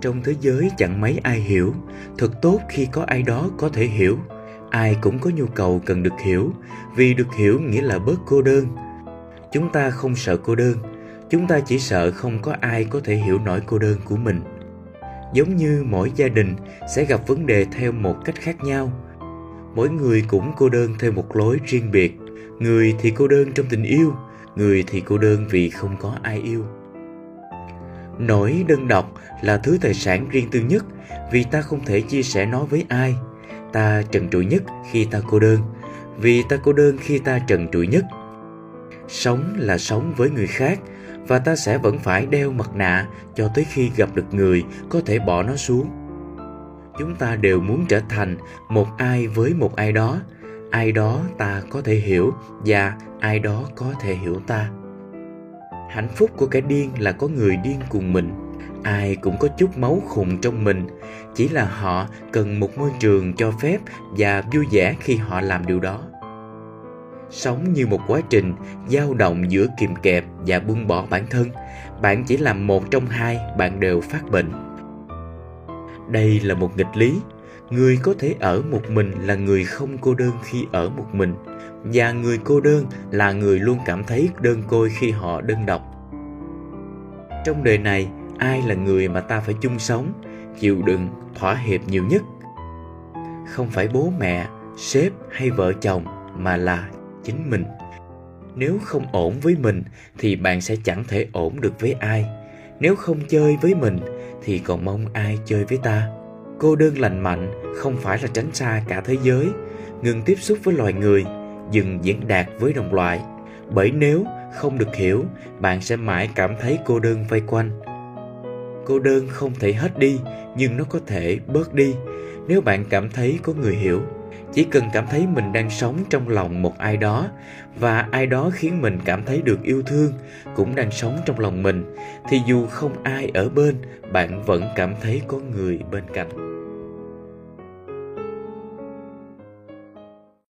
Trong thế giới chẳng mấy ai hiểu, thật tốt khi có ai đó có thể hiểu. Ai cũng có nhu cầu cần được hiểu, vì được hiểu nghĩa là bớt cô đơn. Chúng ta không sợ cô đơn, chúng ta chỉ sợ không có ai có thể hiểu nỗi cô đơn của mình. Giống như mỗi gia đình sẽ gặp vấn đề theo một cách khác nhau. Mỗi người cũng cô đơn theo một lối riêng biệt. Người thì cô đơn trong tình yêu, người thì cô đơn vì không có ai yêu. Nỗi đơn độc là thứ tài sản riêng tư nhất, vì ta không thể chia sẻ nó với ai. Ta trần trụi nhất khi ta cô đơn, vì ta cô đơn khi ta trần trụi nhất. Sống là sống với người khác, và ta sẽ vẫn phải đeo mặt nạ cho tới khi gặp được người có thể bỏ nó xuống. Chúng ta đều muốn trở thành một ai với một ai đó ta có thể hiểu và ai đó có thể hiểu ta. Hạnh phúc của kẻ điên là có người điên cùng mình. Ai cũng có chút máu khùng trong mình, chỉ là họ cần một môi trường cho phép và vui vẻ khi họ làm điều đó. Sống như một quá trình dao động giữa kìm kẹp và buông bỏ bản thân. Bạn chỉ làm một trong hai, bạn đều phát bệnh. Đây là một nghịch lý. Người có thể ở một mình là người không cô đơn khi ở một mình, và người cô đơn là người luôn cảm thấy đơn côi khi họ đơn độc. Trong đời này, ai là người mà ta phải chung sống, chịu đựng, thỏa hiệp nhiều nhất? Không phải bố mẹ, sếp hay vợ chồng, mà là chính mình. Nếu không ổn với mình thì bạn sẽ chẳng thể ổn được với ai. Nếu không chơi với mình thì còn mong ai chơi với ta. Cô đơn lành mạnh không phải là tránh xa cả thế giới, ngừng tiếp xúc với loài người, dừng diễn đạt với đồng loại. Bởi nếu không được hiểu, bạn sẽ mãi cảm thấy cô đơn vây quanh. Cô đơn không thể hết đi, nhưng nó có thể bớt đi nếu bạn cảm thấy có người hiểu. Chỉ cần cảm thấy mình đang sống trong lòng một ai đó, và ai đó khiến mình cảm thấy được yêu thương cũng đang sống trong lòng mình, thì dù không ai ở bên, bạn vẫn cảm thấy có người bên cạnh.